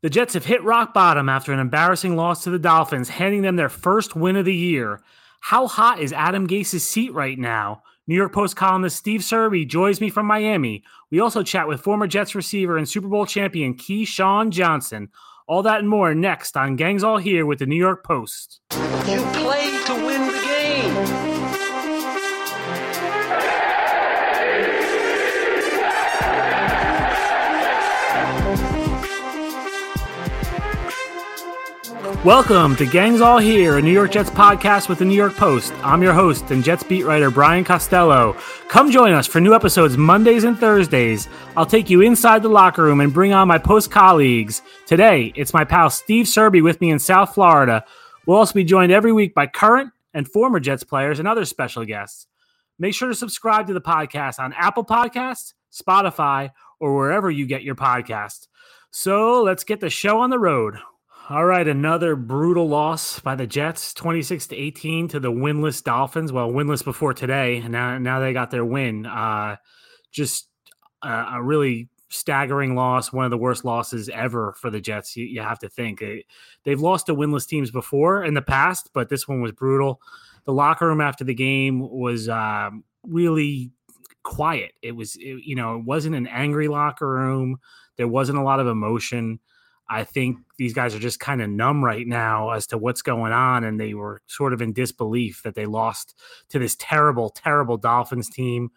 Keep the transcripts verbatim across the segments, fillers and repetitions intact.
The Jets have hit rock bottom after an embarrassing loss to the Dolphins, handing them their first win of the year. How hot is Adam Gase's seat right now? New York Post columnist Steve Serby joins me from Miami. We also chat with former Jets receiver and Super Bowl champion Keyshawn Johnson. All that and more next on Gangs All Here with the New York Post. You play to win the game. Welcome to Gangs All Here, a New York Jets podcast with the New York Post. I'm your host and Jets beat writer Brian Costello. Come join us for new episodes Mondays and Thursdays. I'll take you inside the locker room and bring on my Post colleagues. Today, it's my pal Steve Serby with me in South Florida. We'll also be joined every week by current and former Jets players and other special guests. Make sure to subscribe to the podcast on Apple Podcasts, Spotify, or wherever you get your podcasts. So let's get the show on the road. All right, another brutal loss by the Jets, twenty-six to eighteen to the winless Dolphins. Well, winless before today, and now, now they got their win. Uh, just a, a really staggering loss, one of the worst losses ever for the Jets, you, you have to think. It, they've lost to winless teams before in the past, but this one was brutal. The locker room after the game was um, really quiet. It was, it, you know, it wasn't an angry locker room. There wasn't a lot of emotion. I think these guys are just kind of numb right now as to what's going on, and they were sort of in disbelief that they lost to this terrible, terrible Dolphins team.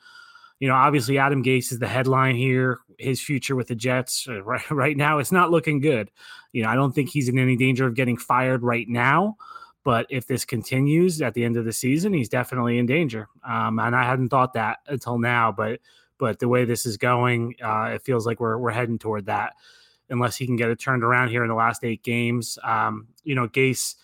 You know, obviously Adam Gase is the headline here. His future with the Jets right, right now, it's not looking good. You know, I don't think he's in any danger of getting fired right now, but if this continues at the end of the season, he's definitely in danger. Um, and I hadn't thought that until now, but but the way this is going, uh, it feels like we're we're heading toward that. Unless he can get it turned around here in the last eight games. Um, you know, Gase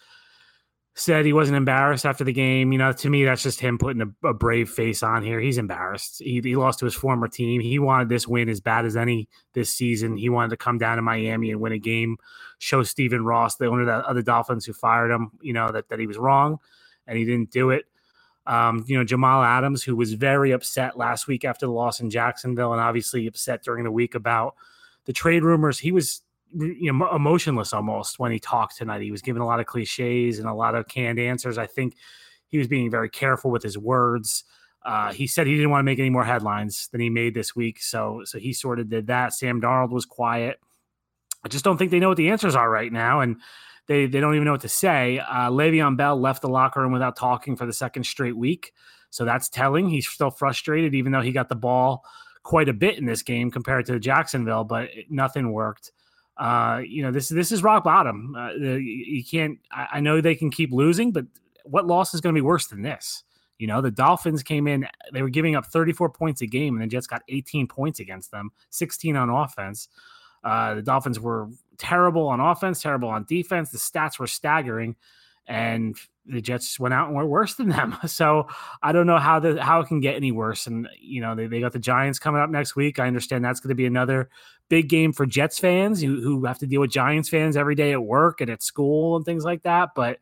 said he wasn't embarrassed after the game. You know, to me, that's just him putting a, a brave face on here. He's embarrassed. He, he lost to his former team. He wanted this win as bad as any this season. He wanted to come down to Miami and win a game, show Stephen Ross, the owner of the, of the Dolphins who fired him, you know, that, that he was wrong, and he didn't do it. Um, you know, Jamal Adams, who was very upset last week after the loss in Jacksonville, and obviously upset during the week about the trade rumors. He was, you know, emotionless almost when he talked tonight. He was giving a lot of cliches and a lot of canned answers. I think he was being very careful with his words. Uh, he said he didn't want to make any more headlines than he made this week, so so he sort of did that. Sam Darnold was quiet. I just don't think they know what the answers are right now, and they they don't even know what to say. Uh, Le'Veon Bell left the locker room without talking for the second straight week, so that's telling. He's still frustrated, even though he got the ball quite a bit in this game compared to Jacksonville, but nothing worked. Uh, you know, this, this is rock bottom. Uh, you can't, I, I know they can keep losing, but what loss is going to be worse than this? You know, the Dolphins came in, they were giving up thirty-four points a game, and the Jets got eighteen points against them, sixteen on offense. Uh, the Dolphins were terrible on offense, terrible on defense. The stats were staggering, and the Jets went out and were worse than them. So I don't know how the, how it can get any worse. And, you know, they, they got the Giants coming up next week. I understand that's going to be another big game for Jets fans who, who have to deal with Giants fans every day at work and at school and things like that. But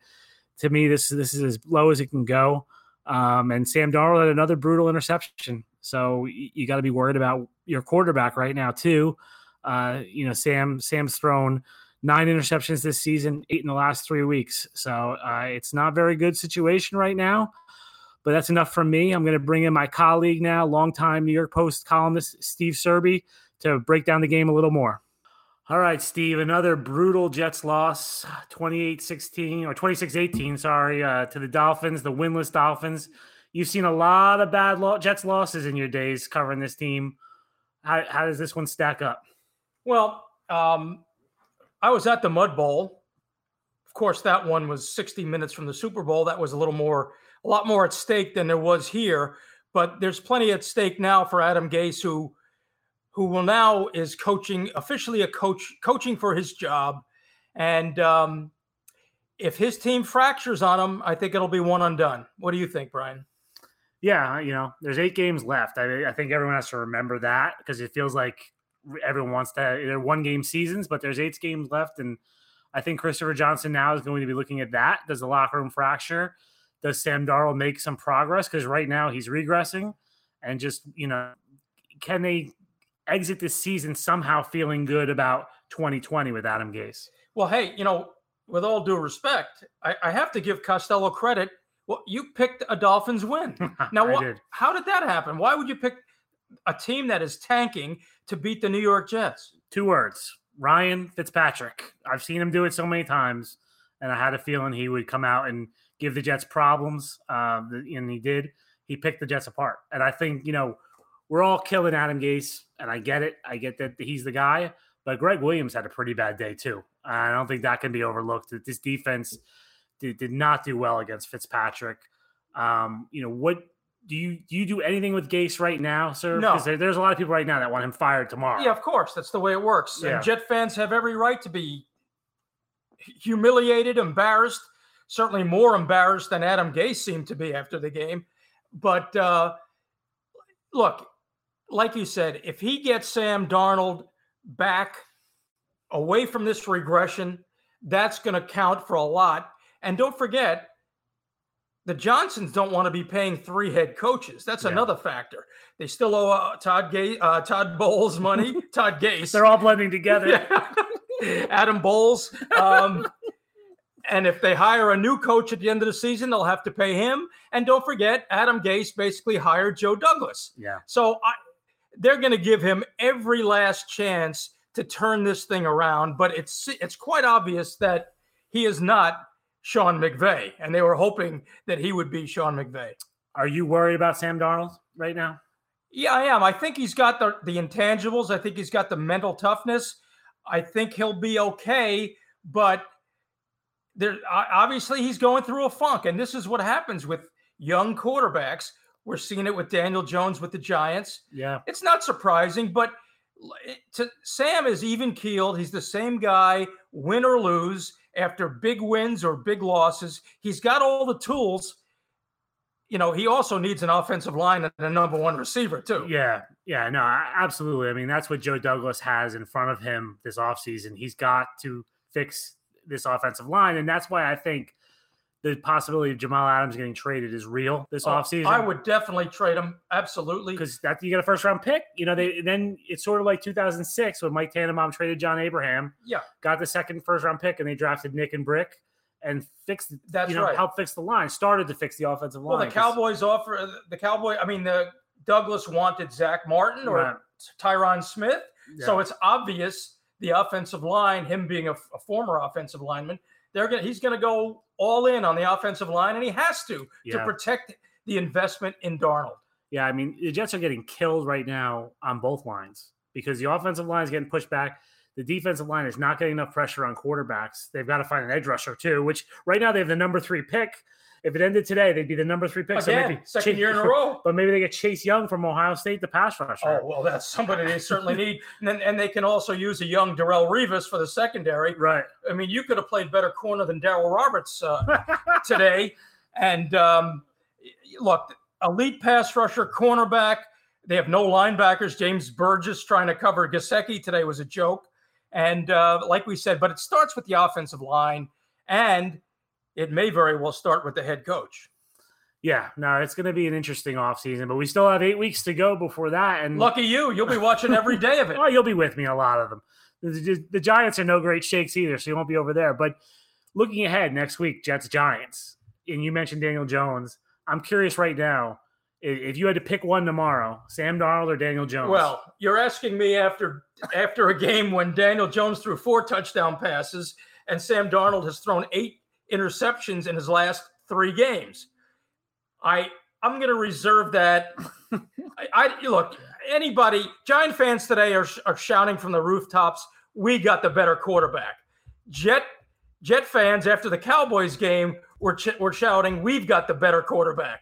to me, this, this is as low as it can go. Um, and Sam Darnold had another brutal interception. So you, you got to be worried about your quarterback right now too. Uh, you know, Sam, Sam's thrown nine interceptions this season, eight in the last three weeks. So uh, it's not a very good situation right now, but that's enough from me. I'm going to bring in my colleague now, longtime New York Post columnist Steve Serby, to break down the game a little more. All right, Steve, another brutal Jets loss, twenty-eight sixteen or twenty-six eighteen, sorry, uh, to the Dolphins, the winless Dolphins. You've seen a lot of bad lo- Jets losses in your days covering this team. How, how does this one stack up? Well, um, I was at the Mud Bowl. Of course, that one was sixty minutes from the Super Bowl. That was a little more, a lot more at stake than there was here. But there's plenty at stake now for Adam Gase, who, who will now is coaching, officially a coach, coaching for his job. And um, if his team fractures on him, I think it'll be one undone. What do you think, Brian? Yeah, you know, there's eight games left. I, I think everyone has to remember that, because it feels like everyone wants to, they're one game seasons, but there's eight games left. And I think Christopher Johnson now is going to be looking at that. Does the locker room fracture? Does Sam Darnold make some progress? Because right now he's regressing, and just, you know, can they exit this season somehow feeling good about twenty twenty with Adam Gase? Well, hey, you know, with all due respect, I, I have to give Costello credit. Well, you picked a Dolphins win. Now, wh- did. how did that happen? Why would you pick a team that is tanking to beat the New York Jets? Two words: Ryan Fitzpatrick. I've seen him do it so many times, and I had a feeling he would come out and give the Jets problems, uh, and he did. He picked the Jets apart. And I think, you know, we're all killing Adam Gase, and I get it. I get that he's the guy. But Greg Williams had a pretty bad day, too. I don't think that can be overlooked. This defense did, did not do well against Fitzpatrick. Um, you know, what do you do you do anything with Gase right now, sir? No. Because there, there's a lot of people right now that want him fired tomorrow. Yeah, of course. That's the way it works. Yeah. And Jet fans have every right to be humiliated, embarrassed, certainly more embarrassed than Adam Gase seemed to be after the game. But uh, look, like you said, if he gets Sam Darnold back away from this regression, that's going to count for a lot. And don't forget, the Johnsons don't want to be paying three head coaches. That's yeah. another factor. They still owe uh, Todd Gay, uh, Todd Bowles money. Todd Gase. They're all blending together. Yeah. Adam Bowles. Um, and if they hire a new coach at the end of the season, they'll have to pay him. And don't forget, Adam Gase basically hired Joe Douglas. Yeah. So I, they're going to give him every last chance to turn this thing around, but it's it's quite obvious that he is not Sean McVay, and they were hoping that he would be Sean McVay. Are you worried about Sam Darnold right now? Yeah, I am. I think he's got the, the intangibles. I think he's got the mental toughness. I think he'll be okay, but there obviously he's going through a funk, and this is what happens with young quarterbacks. We're seeing it with Daniel Jones with the Giants. Yeah. It's not surprising, but to, Sam is even-keeled. He's the same guy, win or lose, after big wins or big losses. He's got all the tools. You know, he also needs an offensive line and a number one receiver, too. Yeah, yeah, no, absolutely. I mean, that's what Joe Douglas has in front of him this offseason. He's got to fix this offensive line, and that's why I think the possibility of Jamal Adams getting traded is real this oh, offseason. I would definitely trade him. Absolutely. Because you get a first round pick, you know, they, then it's sort of like two thousand six when Mike Tannenbaum traded John Abraham, yeah, got the second first round pick, and they drafted Nick and Brick and fixed, that's you know, right. helped fix the line, started to fix the offensive line. Well, the Cowboys offer the Cowboy. I mean, the Douglas wanted Zach Martin or right. Tyron Smith. Yeah. So it's obvious the offensive line, him being a, a former offensive lineman, they're going he's going to go all in on the offensive line, and he has to, yeah. to protect the investment in Darnold. Yeah, I mean, the Jets are getting killed right now on both lines because the offensive line is getting pushed back. The defensive line is not getting enough pressure on quarterbacks. They've got to find an edge rusher too, which right now they have the number three pick. If it ended today, they'd be the number three pick. Again, so maybe second Chase, year in a row. But maybe they get Chase Young from Ohio State, the pass rusher. Oh, well, that's somebody they certainly need. And then, and they can also use a young Darrell Revis for the secondary. Right. I mean, you could have played better corner than Darrell Roberts uh, today. And um, look, elite pass rusher, cornerback. They have no linebackers. James Burgess trying to cover Gesicki today was a joke. And uh, like we said, but it starts with the offensive line, and it may very well start with the head coach. Yeah, no, it's going to be an interesting offseason, but we still have eight weeks to go before that. And lucky you, you'll be watching every day of it. Well, you'll be with me a lot of them. The, the Giants are no great shakes either, so you won't be over there. But looking ahead next week, Jets Giants, and you mentioned Daniel Jones. I'm curious right now, if you had to pick one tomorrow, Sam Darnold or Daniel Jones? Well, you're asking me after after a game when Daniel Jones threw four touchdown passes and Sam Darnold has thrown eight interceptions in his last three games. I I'm going to reserve that. I, I look, anybody Giant fans today are are shouting from the rooftops, we got the better quarterback. Jet Jet fans after the Cowboys game were ch- were shouting, we've got the better quarterback.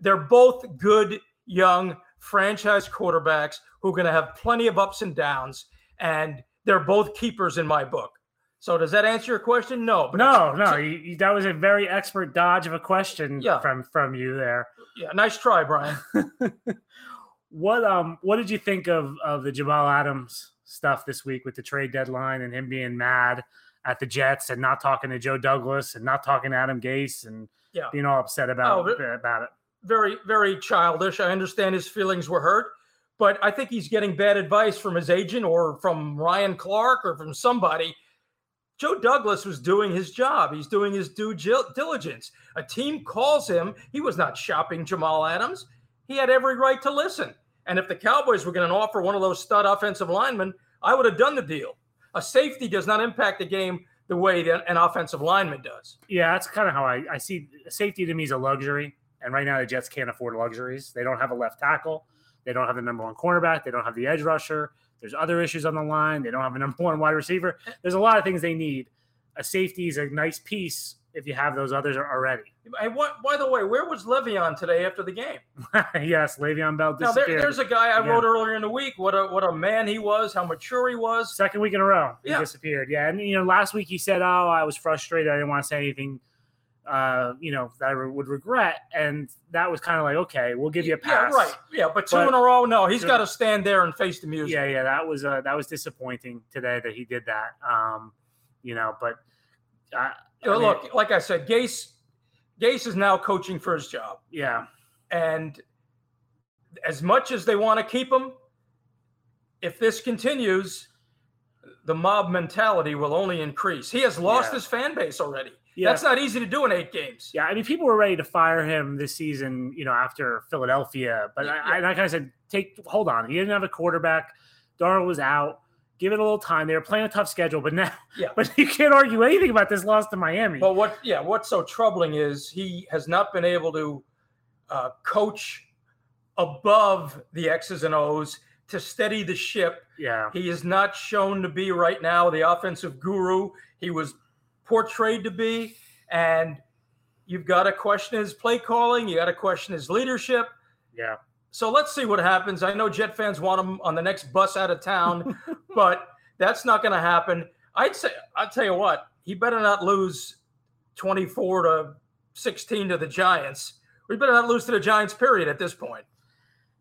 They're both good young franchise quarterbacks who are going to have plenty of ups and downs, and they're both keepers in my book. So does that answer your question? No. But no, no. You, you, that was a very expert dodge of a question yeah. from, from you there. Yeah, nice try, Brian. What um what did you think of, of the Jamal Adams stuff this week with the trade deadline and him being mad at the Jets and not talking to Joe Douglas and not talking to Adam Gase and yeah. being all upset about, oh, about it? Very, very childish. I understand his feelings were hurt, but I think he's getting bad advice from his agent or from Ryan Clark or from somebody. Joe Douglas was doing his job. He's doing his due diligence. A team calls him. He was not shopping Jamal Adams. He had every right to listen. And if the Cowboys were going to offer one of those stud offensive linemen, I would have done the deal. A safety does not impact the game the way that an offensive lineman does. Yeah, that's kind of how I, I see. Safety to me is a luxury. And right now the Jets can't afford luxuries. They don't have a left tackle. They don't have the number one cornerback. They don't have the edge rusher. There's other issues on the line. They don't have a number one wide receiver. There's a lot of things they need. A safety is a nice piece if you have those others already. And what, by the way, where was Le'Veon today after the game? Yes, Le'Veon Bell disappeared. Now, there, there's a guy I yeah. wrote earlier in the week, what a what a man he was, how mature he was. Second week in a row, he yeah. disappeared. Yeah, and you know, last week he said, oh, I was frustrated. I didn't want to say anything, uh, you know, that I re- would regret. And that was kind of like, okay, we'll give you a pass. Yeah, right. Yeah, but two but, in a row, no. He's got to stand there and face the music. Yeah, yeah, that was uh, that was disappointing today that he did that. Um, you know, but I, I mean, look, like I said, Gase Gase is now coaching for his job. Yeah. And as much as they want to keep him, if this continues, the mob mentality will only increase. He has lost yeah. his fan base already. Yeah. That's not easy to do in eight games. Yeah, I mean, people were ready to fire him this season, you know, after Philadelphia. But yeah. I, I like I said, take hold on. He didn't have a quarterback. Darrell was out. Give it a little time. They were playing a tough schedule, but now, yeah. but you can't argue anything about this loss to Miami. But what, yeah, what's so troubling is he has not been able to uh, coach above the X's and O's to steady the ship. Yeah, he is not shown to be right now the offensive guru he was portrayed to be, and you've got to question his play calling. You got to question his leadership. Yeah. So let's see what happens. I know Jet fans want him on the next bus out of town, but that's not going to happen. I'd say, I'll tell you what, he better not lose twenty-four to sixteen to the Giants. We better not lose to the Giants, period, at this point.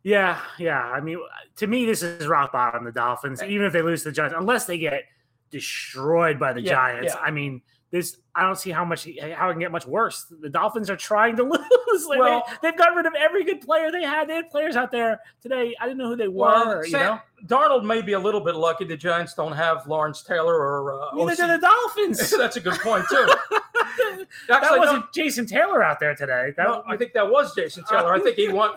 Yeah, yeah. I mean, to me, this is rock bottom, the Dolphins, even if they lose to the Giants, unless they get destroyed by the yeah, Giants. Yeah. I mean, this, I don't see how much how it can get much worse. The Dolphins are trying to lose. Like well, they, they've got rid of every good player they had. They had players out there today. I didn't know who they well, were. Sam, you know, Darnold may be a little bit lucky. The Giants don't have Lawrence Taylor or uh, neither do the Dolphins. That's a good point too. Actually, that wasn't Jason Taylor out there today. That, no, I think that was Jason Taylor. I think he won.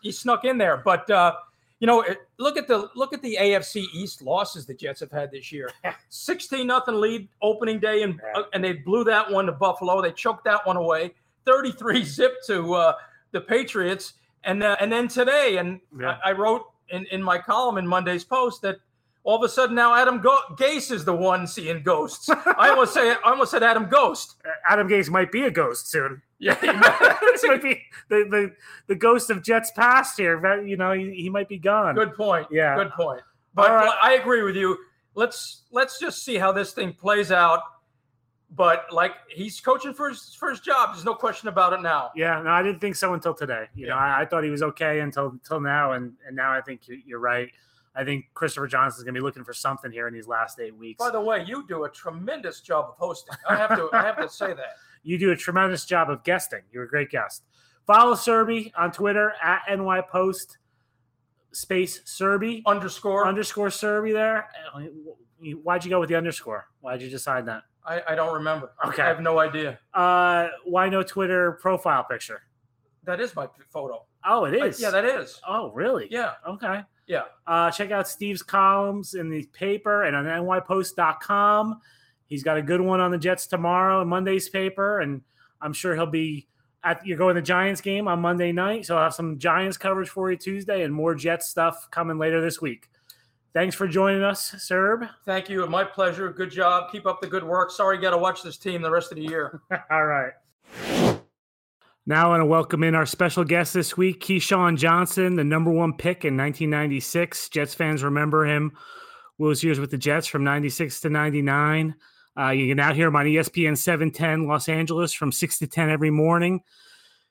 He snuck in there, but. Uh, You know, look at the look at the A F C East losses the Jets have had this year. sixteen nothing lead opening day, and yeah. and they blew that one to Buffalo. They choked that one away. thirty-three zip to uh, the Patriots, and uh, and then today, and yeah. I, I wrote in, in my column in Monday's Post that all of a sudden now Adam Go- Gase is the one seeing ghosts. I almost say I almost said Adam Ghost. Adam Gase might be a ghost soon. Yeah, this might be the, the, the ghost of Jets past here. But, you know, he, he might be gone. Good point. Yeah, good point. But right. I agree with you. Let's let's just see how this thing plays out. But like he's coaching for his, for his job. There's no question about it now. Yeah, no, I didn't think so until today. You yeah. know, I, I thought he was okay until until now, and and now I think you're right. I think Christopher Johnson is going to be looking for something here in these last eight weeks. By the way, you do a tremendous job of hosting. I have to I have to say that. You do a tremendous job of guesting. You're a great guest. Follow Serby on Twitter at N Y Post space Serby. Underscore. Underscore Serby there. Why'd you go with the underscore? Why'd you decide that? I, I don't remember. Okay. I have no idea. Uh, why no Twitter profile picture? That is my photo. Oh, it is? I, yeah, that is. Oh, really? Yeah. Okay. Yeah. Uh, check out Steve's columns in the paper and on N Y Post dot com. He's got a good one on the Jets tomorrow in Monday's paper, and I'm sure he'll be at – you're going to the Giants game on Monday night, so I'll have some Giants coverage for you Tuesday and more Jets stuff coming later this week. Thanks for joining us, Serb. Thank you. My pleasure. Good job. Keep up the good work. Sorry you got to watch this team the rest of the year. All right. Now I want to welcome in our special guest this week, Keyshawn Johnson, the number one pick in nineteen ninety-six. Jets fans remember him. Was years with the Jets from ninety-six to ninety-nine. Uh, you can now hear him on E S P N seven ten Los Angeles from six to ten every morning.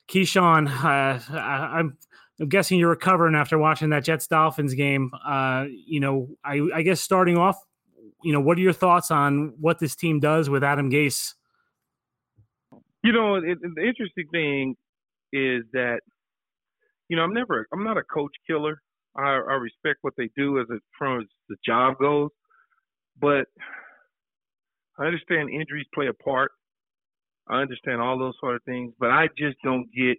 Keyshawn, uh, I, I'm, I'm guessing you're recovering after watching that Jets-Dolphins game. Uh, you know, I, I guess starting off, you know, what are your thoughts on what this team does with Adam Gase? You know, it, the interesting thing is that, you know, I'm never, I'm not a coach killer. I, I respect what they do as, a, from as the job goes, but I understand injuries play a part. I understand all those sort of things, but I just don't get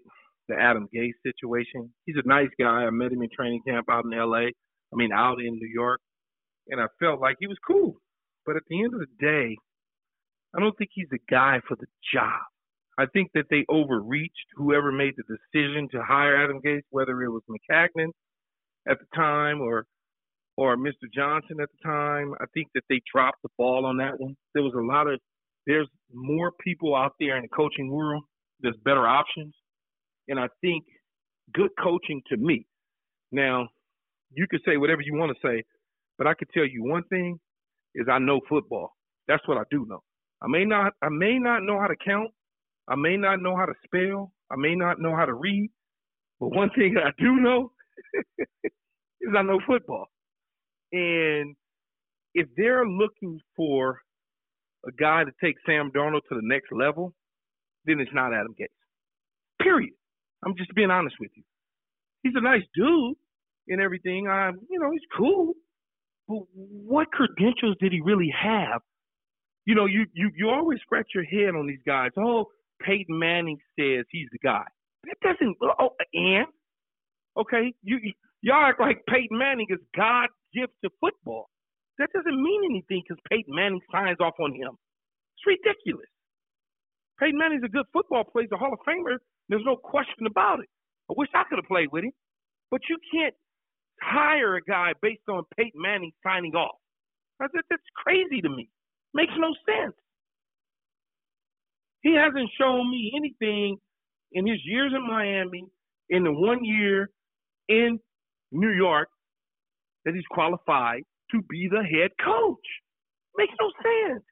the Adam Gase situation. He's a nice guy. I met him in training camp out in L A. I mean, out in New York, and I felt like he was cool. But at the end of the day, I don't think he's the guy for the job. I think that they overreached whoever made the decision to hire Adam Gase, whether it was McCagnon at the time or or Mister Johnson at the time. I think that they dropped the ball on that one. There was a lot of – there's more people out there in the coaching world. There's better options. And I think good coaching to me. Now, you could say whatever you want to say, but I could tell you one thing is I know football. That's what I do know. I may not I may not know how to count. I may not know how to spell. I may not know how to read. But one thing I do know is I know football. And if they're looking for a guy to take Sam Darnold to the next level, then it's not Adam Gase. Period. I'm just being honest with you. He's a nice dude and everything. I, you know, he's cool. But what credentials did he really have? You know, you, you, you always scratch your head on these guys. Oh, Peyton Manning says he's the guy. That doesn't – oh, and? Okay, you, you, y'all act like Peyton Manning is God's gift to football. That doesn't mean anything because Peyton Manning signs off on him. It's ridiculous. Peyton Manning's a good football player, a Hall of Famer. There's no question about it. I wish I could have played with him. But you can't hire a guy based on Peyton Manning signing off. I said, that's crazy to me. Makes no sense. He hasn't shown me anything in his years in Miami, in the one year in New York, that he's qualified to be the head coach. Makes no sense.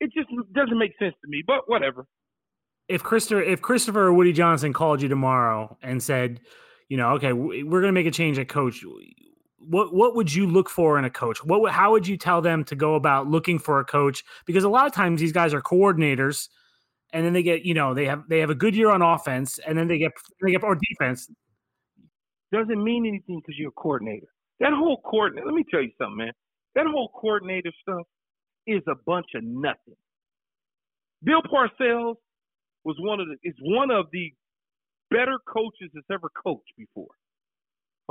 It just doesn't make sense to me, but whatever. If Christopher, if Christopher or Woody Johnson called you tomorrow and said, you know, okay, we're going to make a change at coach, What what would you look for in a coach? What how would you tell them to go about looking for a coach? Because a lot of times these guys are coordinators, and then they get you know they have they have a good year on offense, and then they get they get or defense. Doesn't mean anything because you're a coordinator. That whole coordinator. Let me tell you something, man. That whole coordinator stuff is a bunch of nothing. Bill Parcells was one of the is one of the better coaches that's ever coached before.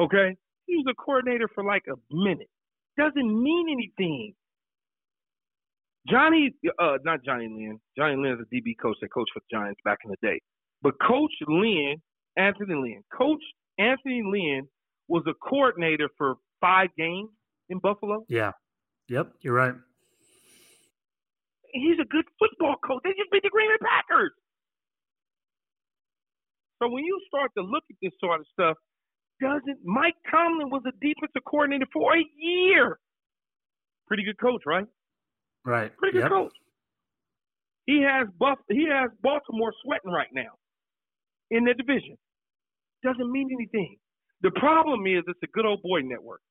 Okay. He was a coordinator for like a minute. Doesn't mean anything. Johnny, uh, not Johnny Lynn. Johnny Lynn is a D B coach that coached for the Giants back in the day. But Coach Lynn, Anthony Lynn, Coach Anthony Lynn was a coordinator for five games in Buffalo. Yeah. Yep, you're right. He's a good football coach. They just beat the Green Bay Packers. So when you start to look at this sort of stuff, Doesn't Mike Tomlin was a defensive coordinator for a year. Pretty good coach, right? Right. Pretty good yep. coach. He has Buff. He has Baltimore sweating right now in their division. Doesn't mean anything. The problem is it's a good old boy network,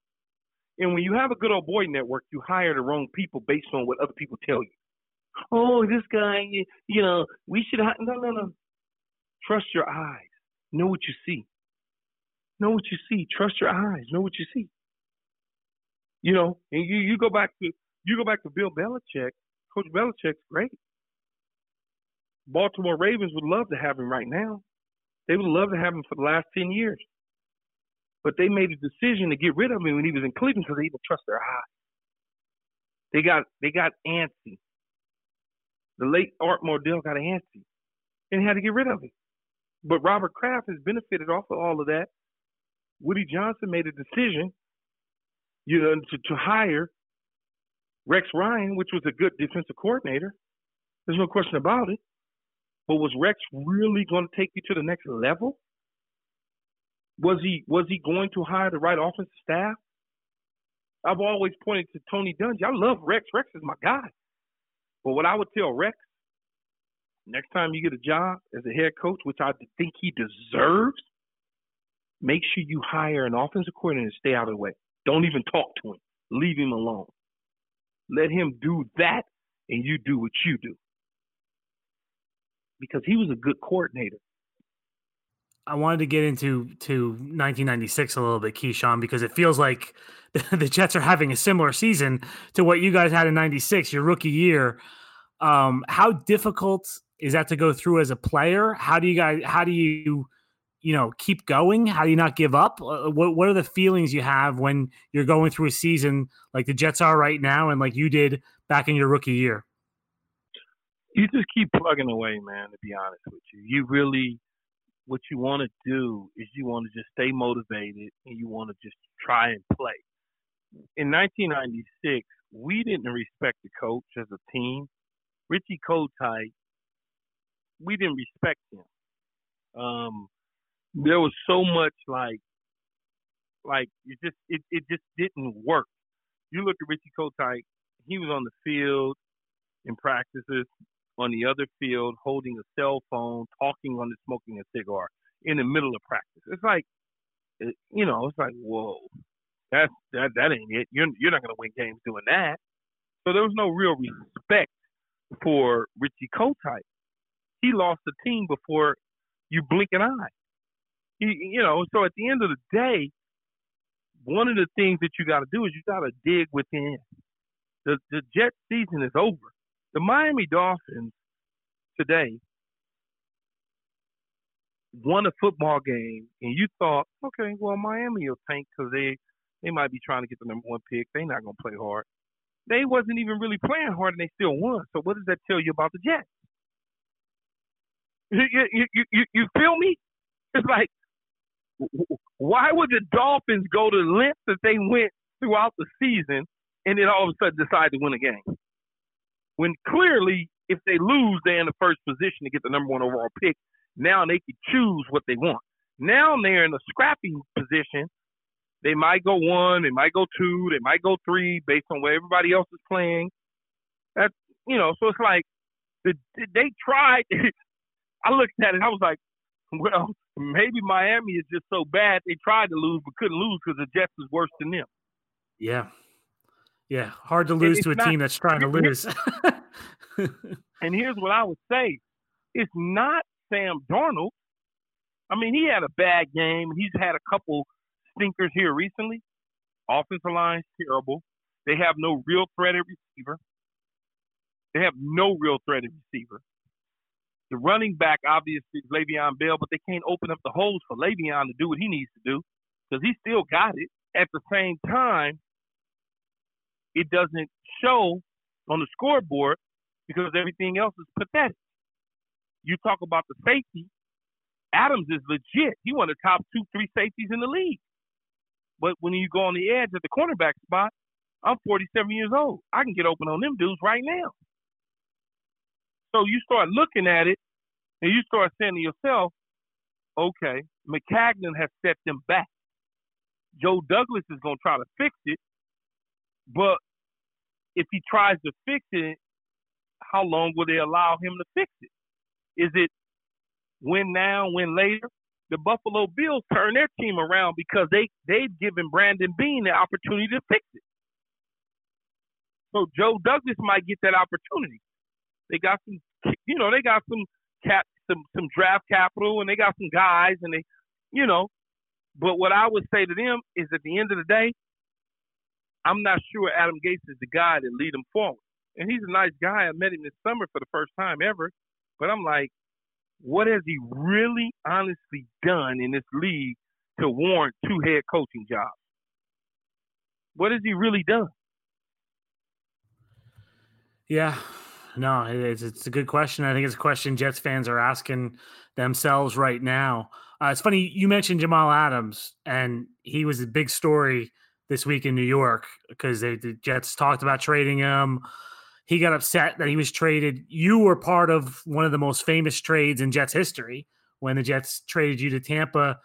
and when you have a good old boy network, you hire the wrong people based on what other people tell you. Oh, this guy, you know, we should hire. No, no, no. Trust your eyes. Know what you see. Know what you see. Trust your eyes. Know what you see. You know, and you, you go back to you go back to Bill Belichick. Coach Belichick's great. Baltimore Ravens would love to have him right now. They would love to have him for the last ten years. But they made a decision to get rid of him when he was in Cleveland because they didn't trust their eyes. They got they got antsy. The late Art Modell got antsy and had to get rid of him. But Robert Kraft has benefited off of all of that. Woody Johnson made a decision, you know, to, to hire Rex Ryan, which was a good defensive coordinator. There's no question about it. But was Rex really going to take you to the next level? Was he was he going to hire the right offensive staff? I've always pointed to Tony Dungy. I love Rex. Rex is my guy. But what I would tell Rex, next time you get a job as a head coach, which I think he deserves, make sure you hire an offensive coordinator and stay out of the way. Don't even talk to him. Leave him alone. Let him do that, and you do what you do. Because he was a good coordinator. I wanted to get into to nineteen ninety-six a little bit, Keyshawn, because it feels like the, the Jets are having a similar season to what you guys had in ninety-six, your rookie year. Um, how difficult is that to go through as a player? How do you guys, how do you, you know, keep going? How do you not give up? Uh, what what are the feelings you have when you're going through a season like the Jets are right now and like you did back in your rookie year? You just keep plugging away, man, to be honest with you. You really, what you want to do is you want to just stay motivated and you want to just try and play. In nineteen ninety-six, we didn't respect the coach as a team. Richie Kotite, we didn't respect him. Um, there was so much like, like it just it, it just didn't work. You look at Richie Kotite; he was on the field in practices, on the other field, holding a cell phone, talking on the smoking a cigar in the middle of practice. It's like, it, you know, it's like, whoa, that's that that ain't it. You're you're not gonna win games doing that. So there was no real respect for Richie Kotite. He lost the team before you blink an eye. He, you know, so at the end of the day, one of the things that you got to do is you got to dig within. The the Jet season is over. The Miami Dolphins today won a football game, and you thought, okay, well, Miami will tank because they, they might be trying to get the number one pick. They're not going to play hard. They wasn't even really playing hard, and they still won. So what does that tell you about the Jets? You, you, you, you, you feel me? It's like, why would the Dolphins go to the length that they went throughout the season and then all of a sudden decide to win a game? When clearly, if they lose, they're in the first position to get the number one overall pick. Now they can choose what they want. Now they're in a scrapping position. They might go one, they might go two, they might go three based on where everybody else is playing. That's, you know, so it's like they, they tried. I looked at it, I was like, well, maybe Miami is just so bad they tried to lose but couldn't lose because the Jets is worse than them. Yeah. Yeah, hard to lose to a not, team that's trying to lose. And here's what I would say. It's not Sam Darnold. I mean, he had a bad game. He's had a couple stinkers here recently. Offensive line's terrible. They have no real threat at receiver. They have no real threat at receiver. The running back, obviously, is Le'Veon Bell, but they can't open up the holes for Le'Veon to do what he needs to do because he still got it. At the same time, it doesn't show on the scoreboard because everything else is pathetic. You talk about the safety. Adams is legit. He won the top two, three safeties in the league. But when you go on the edge at the cornerback spot, I'm forty-seven years old. I can get open on them dudes right now. So you start looking at it, and you start saying to yourself, okay, McCagnon has set them back. Joe Douglas is going to try to fix it, but if he tries to fix it, how long will they allow him to fix it? Is it win now, win later? The Buffalo Bills turn their team around because they, they've given Brandon Beane the opportunity to fix it. So Joe Douglas might get that opportunity. They got some, you know, they got some cap, some, some draft capital, and they got some guys, and they, you know. But what I would say to them is, at the end of the day, I'm not sure Adam Gase is the guy that lead them forward. And he's a nice guy. I met him this summer for the first time ever. But I'm like, what has he really, honestly done in this league to warrant two head coaching jobs? What has he really done? Yeah. No, it's, it's a good question. I think it's a question Jets fans are asking themselves right now. Uh, it's funny, you mentioned Jamal Adams, and he was a big story this week in New York because they, the Jets talked about trading him. He got upset that he was traded. You were part of one of the most famous trades in Jets history when the Jets traded you to Tampa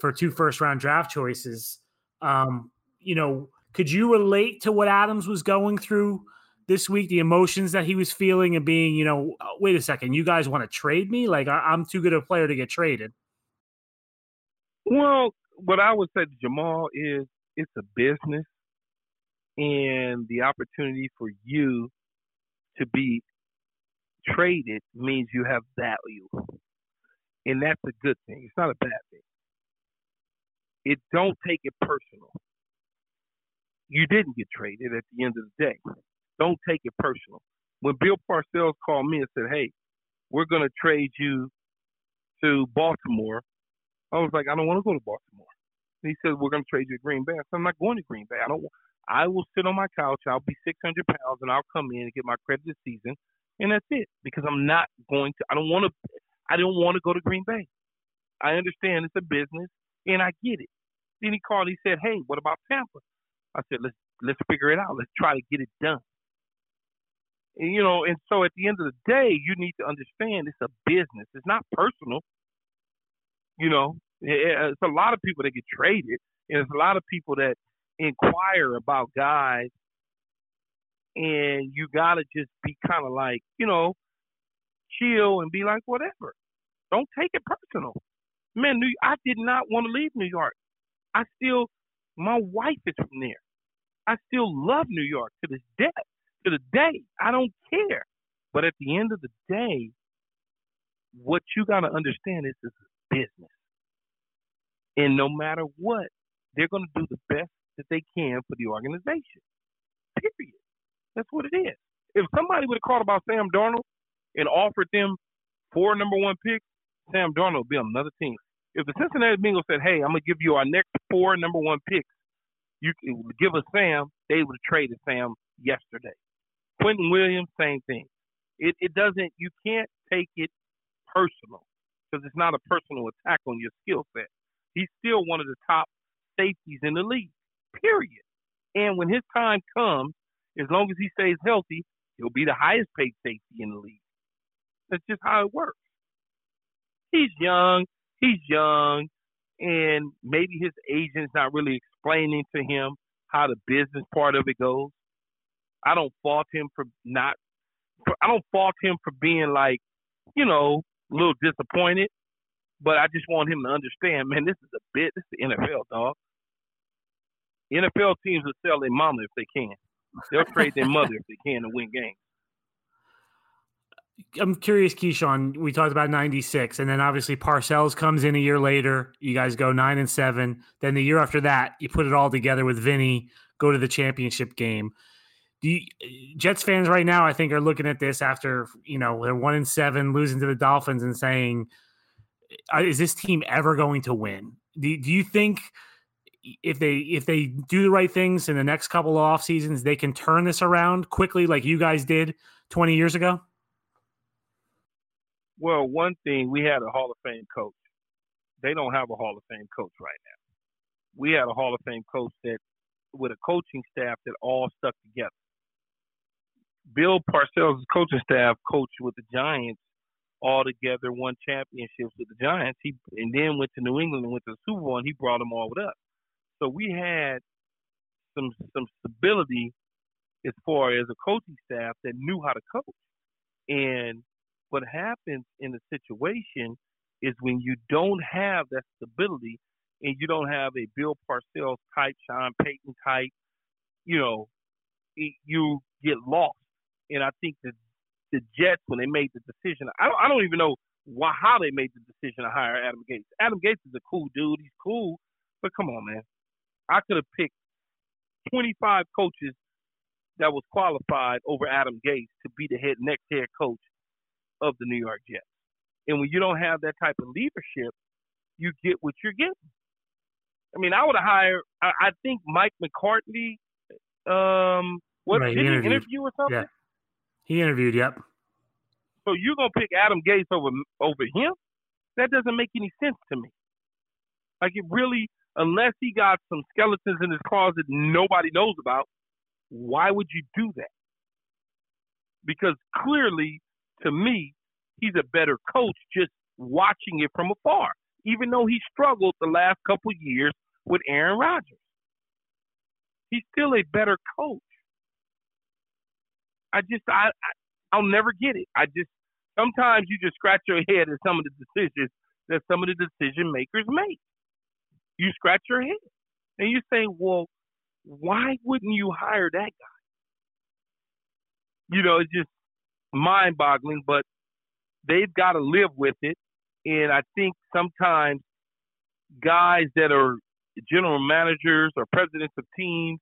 for two first-round draft choices. Um, you know, could you relate to what Adams was going through this week, the emotions that he was feeling and being, you know, wait a second, you guys want to trade me? Like, I- I'm too good a player to get traded. Well, what I would say to Jamal is it's a business, and the opportunity for you to be traded means you have value. And that's a good thing. It's not a bad thing. It don't take it personal. You didn't get traded at the end of the day. Don't take it personal. When Bill Parcells called me and said, hey, we're going to trade you to Baltimore, I was like, I don't want to go to Baltimore. And he said, we're going to trade you to Green Bay. I said, I'm not going to Green Bay. I don't. I will sit on my couch. I'll be six hundred pounds, and I'll come in and get my credit this season, and that's it. Because I'm not going to. I don't want to. I don't want to go to Green Bay. I understand it's a business, and I get it. Then he called. He said, hey, what about Tampa? I said, let's let's figure it out. Let's try to get it done. And, you know, and so at the end of the day, you need to understand it's a business. It's not personal. You know, it's a lot of people that get traded, and it's a lot of people that inquire about guys, and you got to just be kind of like, you know, chill and be like, whatever. Don't take it personal. Man, New- I did not want to leave New York. I still, my wife is from there. I still love New York to this day. To the day, I don't care. But at the end of the day, what you got to understand is this is business. And no matter what, they're going to do the best that they can for the organization. Period. That's what it is. If somebody would have called about Sam Darnold and offered them four number one picks, Sam Darnold would be on another team. If the Cincinnati Bengals said, hey, I'm going to give you our next four number one picks, you can give us Sam, they would have traded Sam yesterday. Quentin Williams, same thing. It, it doesn't, you can't take it personal because it's not a personal attack on your skill set. He's still one of the top safeties in the league, period. And when his time comes, as long as he stays healthy, he'll be the highest paid safety in the league. That's just how it works. He's young. He's young. And maybe his agent's not really explaining to him how the business part of it goes. I don't fault him for not – I don't fault him for being like, you know, a little disappointed. But I just want him to understand, man, this is a bit – this is the N F L, dog. N F L teams will sell their mama if they can. They'll trade their mother if they can to win games. I'm curious, Keyshawn, we talked about ninety-six, and then obviously Parcells comes in a year later. You guys go nine and seven. Then the year after that, you put it all together with Vinny, go to the championship game. Do you, Jets fans right now, I think, are looking at this after, you know, they're one and seven, losing to the Dolphins and saying, is this team ever going to win? Do, do you think if they if they do the right things in the next couple of off seasons, they can turn this around quickly like you guys did twenty years ago? Well, one thing, we had a Hall of Fame coach. They don't have a Hall of Fame coach right now. We had a Hall of Fame coach that, with a coaching staff that all stuck together. Bill Parcells' coaching staff coached with the Giants all together, won championships with the Giants, he and then went to New England and went to the Super Bowl, and he brought them all with us. So we had some some stability as far as a coaching staff that knew how to coach. And what happens in the situation is when you don't have that stability and you don't have a Bill Parcells type, Sean Payton type, you know, it, you get lost. And I think that the Jets, when they made the decision, I don't, I don't even know why, how they made the decision to hire Adam Gase. Adam Gase is a cool dude. He's cool. But come on, man. I could have picked twenty-five coaches that was qualified over Adam Gase to be the head next head coach of the New York Jets. And when you don't have that type of leadership, you get what you're getting. I mean, I would have hired, I, I think Mike McCarthy, um, what, right, did he, he interview or something? Yeah. He interviewed, yep. So you're going to pick Adam Gase over over him? That doesn't make any sense to me. Like, it really, unless he got some skeletons in his closet nobody knows about, why would you do that? Because clearly, to me, he's a better coach just watching it from afar, even though he struggled the last couple of years with Aaron Rodgers. He's still a better coach. I just, I, I, I'll never get it. I just, sometimes you just scratch your head at some of the decisions that some of the decision makers make. You scratch your head and you say, well, why wouldn't you hire that guy? You know, it's just mind-boggling, but they've got to live with it. And I think sometimes guys that are general managers or presidents of teams,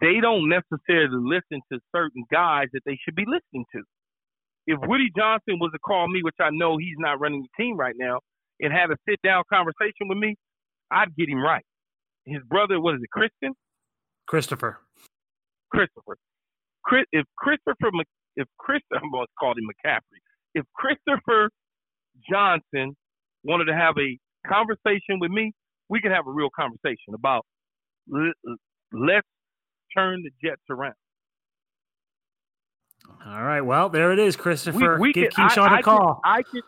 they don't necessarily listen to certain guys that they should be listening to. If Woody Johnson was to call me, which I know he's not running the team right now, and have a sit-down conversation with me, I'd get him right. His brother, what is it, Christian? Christopher. Christopher. Chris, if Christopher, if Chris, I'm going to call him McCaffrey. If Christopher Johnson wanted to have a conversation with me, we could have a real conversation about let's turn the Jets around. All right. Well, there it is, Christopher. We, we Give could, Keyshawn I, I a call. Could, I, could,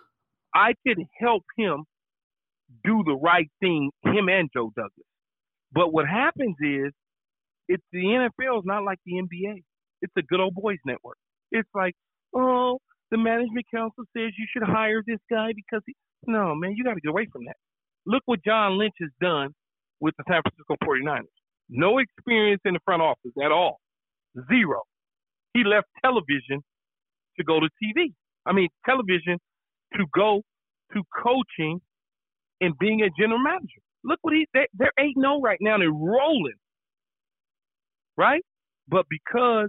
I could help him do the right thing, him and Joe Douglas. But what happens is it's the N F L is not like the N B A. It's a good old boys network. It's like, oh, the management council says you should hire this guy because he – no, man, you got to get away from that. Look what John Lynch has done with the San Francisco forty-niners. No experience in the front office at all. Zero. He left television to go to T V. I mean, television to go to coaching and being a general manager. Look what he they, – they're eight and oh right now. They're rolling, right? But because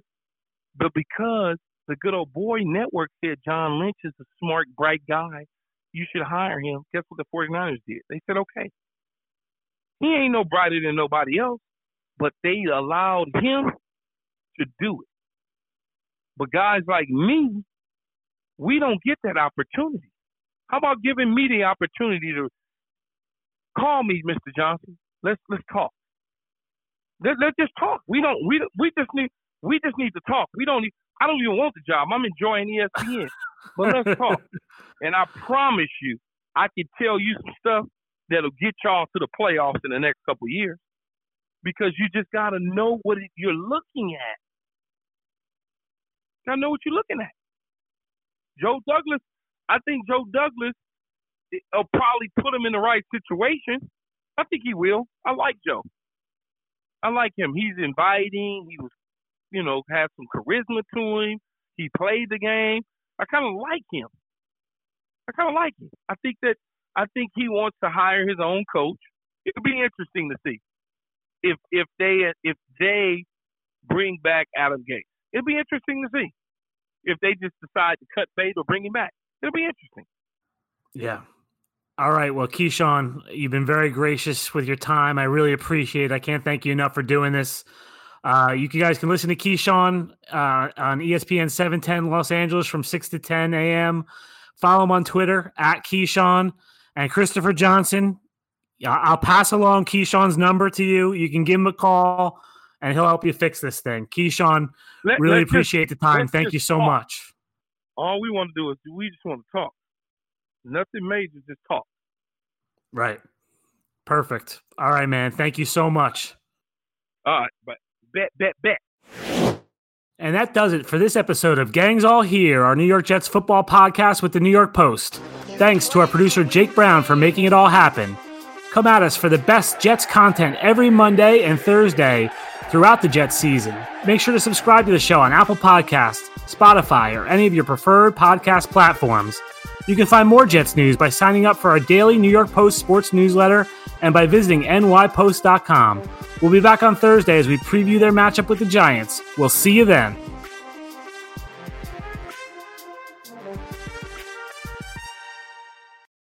but because the good old boy network said John Lynch is a smart, bright guy, you should hire him. Guess what the forty-niners did? They said, okay. He ain't no brighter than nobody else, but they allowed him to do it. But guys like me, we don't get that opportunity. How about giving me the opportunity to call me, Mister Johnson? Let's let's talk. Let, let's just talk. We don't. We we just need. We just need to talk. We don't need. I don't even want the job. I'm enjoying E S P N, but let's talk. And I promise you, I can tell you some stuff that'll get y'all to the playoffs in the next couple of years, because you just gotta know what it, you're looking at. You gotta know what you're looking at. Joe Douglas. I think Joe Douglas will probably put him in the right situation. I think he will. I like Joe. I like him. He's inviting. He was, you know, had some charisma to him. He played the game. I kind of like him. I kind of like him. I think that I think he wants to hire his own coach. It'll be interesting to see if if they if they bring back Adam Gase. It'll be interesting to see if they just decide to cut bait or bring him back. It'll be interesting. Yeah. All right. Well, Keyshawn, you've been very gracious with your time. I really appreciate it. I can't thank you enough for doing this. Uh, you guys can listen to Keyshawn uh, on E S P N seven ten Los Angeles from six to ten a.m. Follow him on Twitter, at Keyshawn. And Christopher Johnson, I'll pass along Keyshawn's number to you. You can give him a call, and he'll help you fix this thing. Keyshawn, let, really appreciate just, the time. Thank you so talk. much. All we want to do is we just want to talk. Nothing major, just talk. Right. Perfect. All right, man. Thank you so much. All right. But bet, bet, bet. And that does it for this episode of Gangs All Here, our New York Jets football podcast with the New York Post. Thanks to our producer, Jake Brown, for making it all happen. Come at us for the best Jets content every Monday and Thursday throughout the Jets season. Make sure to subscribe to the show on Apple Podcasts, Spotify, or any of your preferred podcast platforms. You can find more Jets news by signing up for our daily New York Post sports newsletter and by visiting N Y Post dot com. We'll be back on Thursday as we preview their matchup with the Giants. We'll see you then.